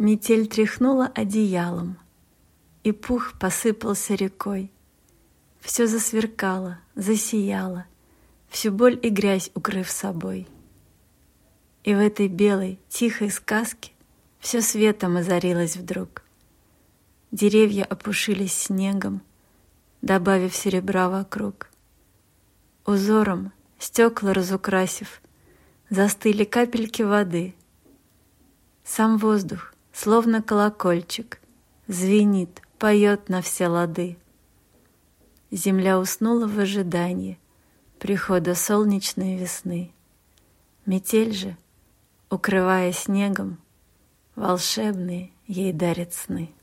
Метель тряхнула одеялом, и пух посыпался рекой. Все засверкало, засияло, всю боль и грязь укрыв собой. И в этой белой, тихой сказке все светом озарилось вдруг. Деревья опушились снегом, добавив серебра вокруг. Узором, стекла разукрасив, застыли капельки воды. Сам воздух, словно колокольчик, звенит, поет на все лады. Земля уснула в ожидании прихода солнечной весны. Метель же, укрывая снегом, волшебные ей дарит сны.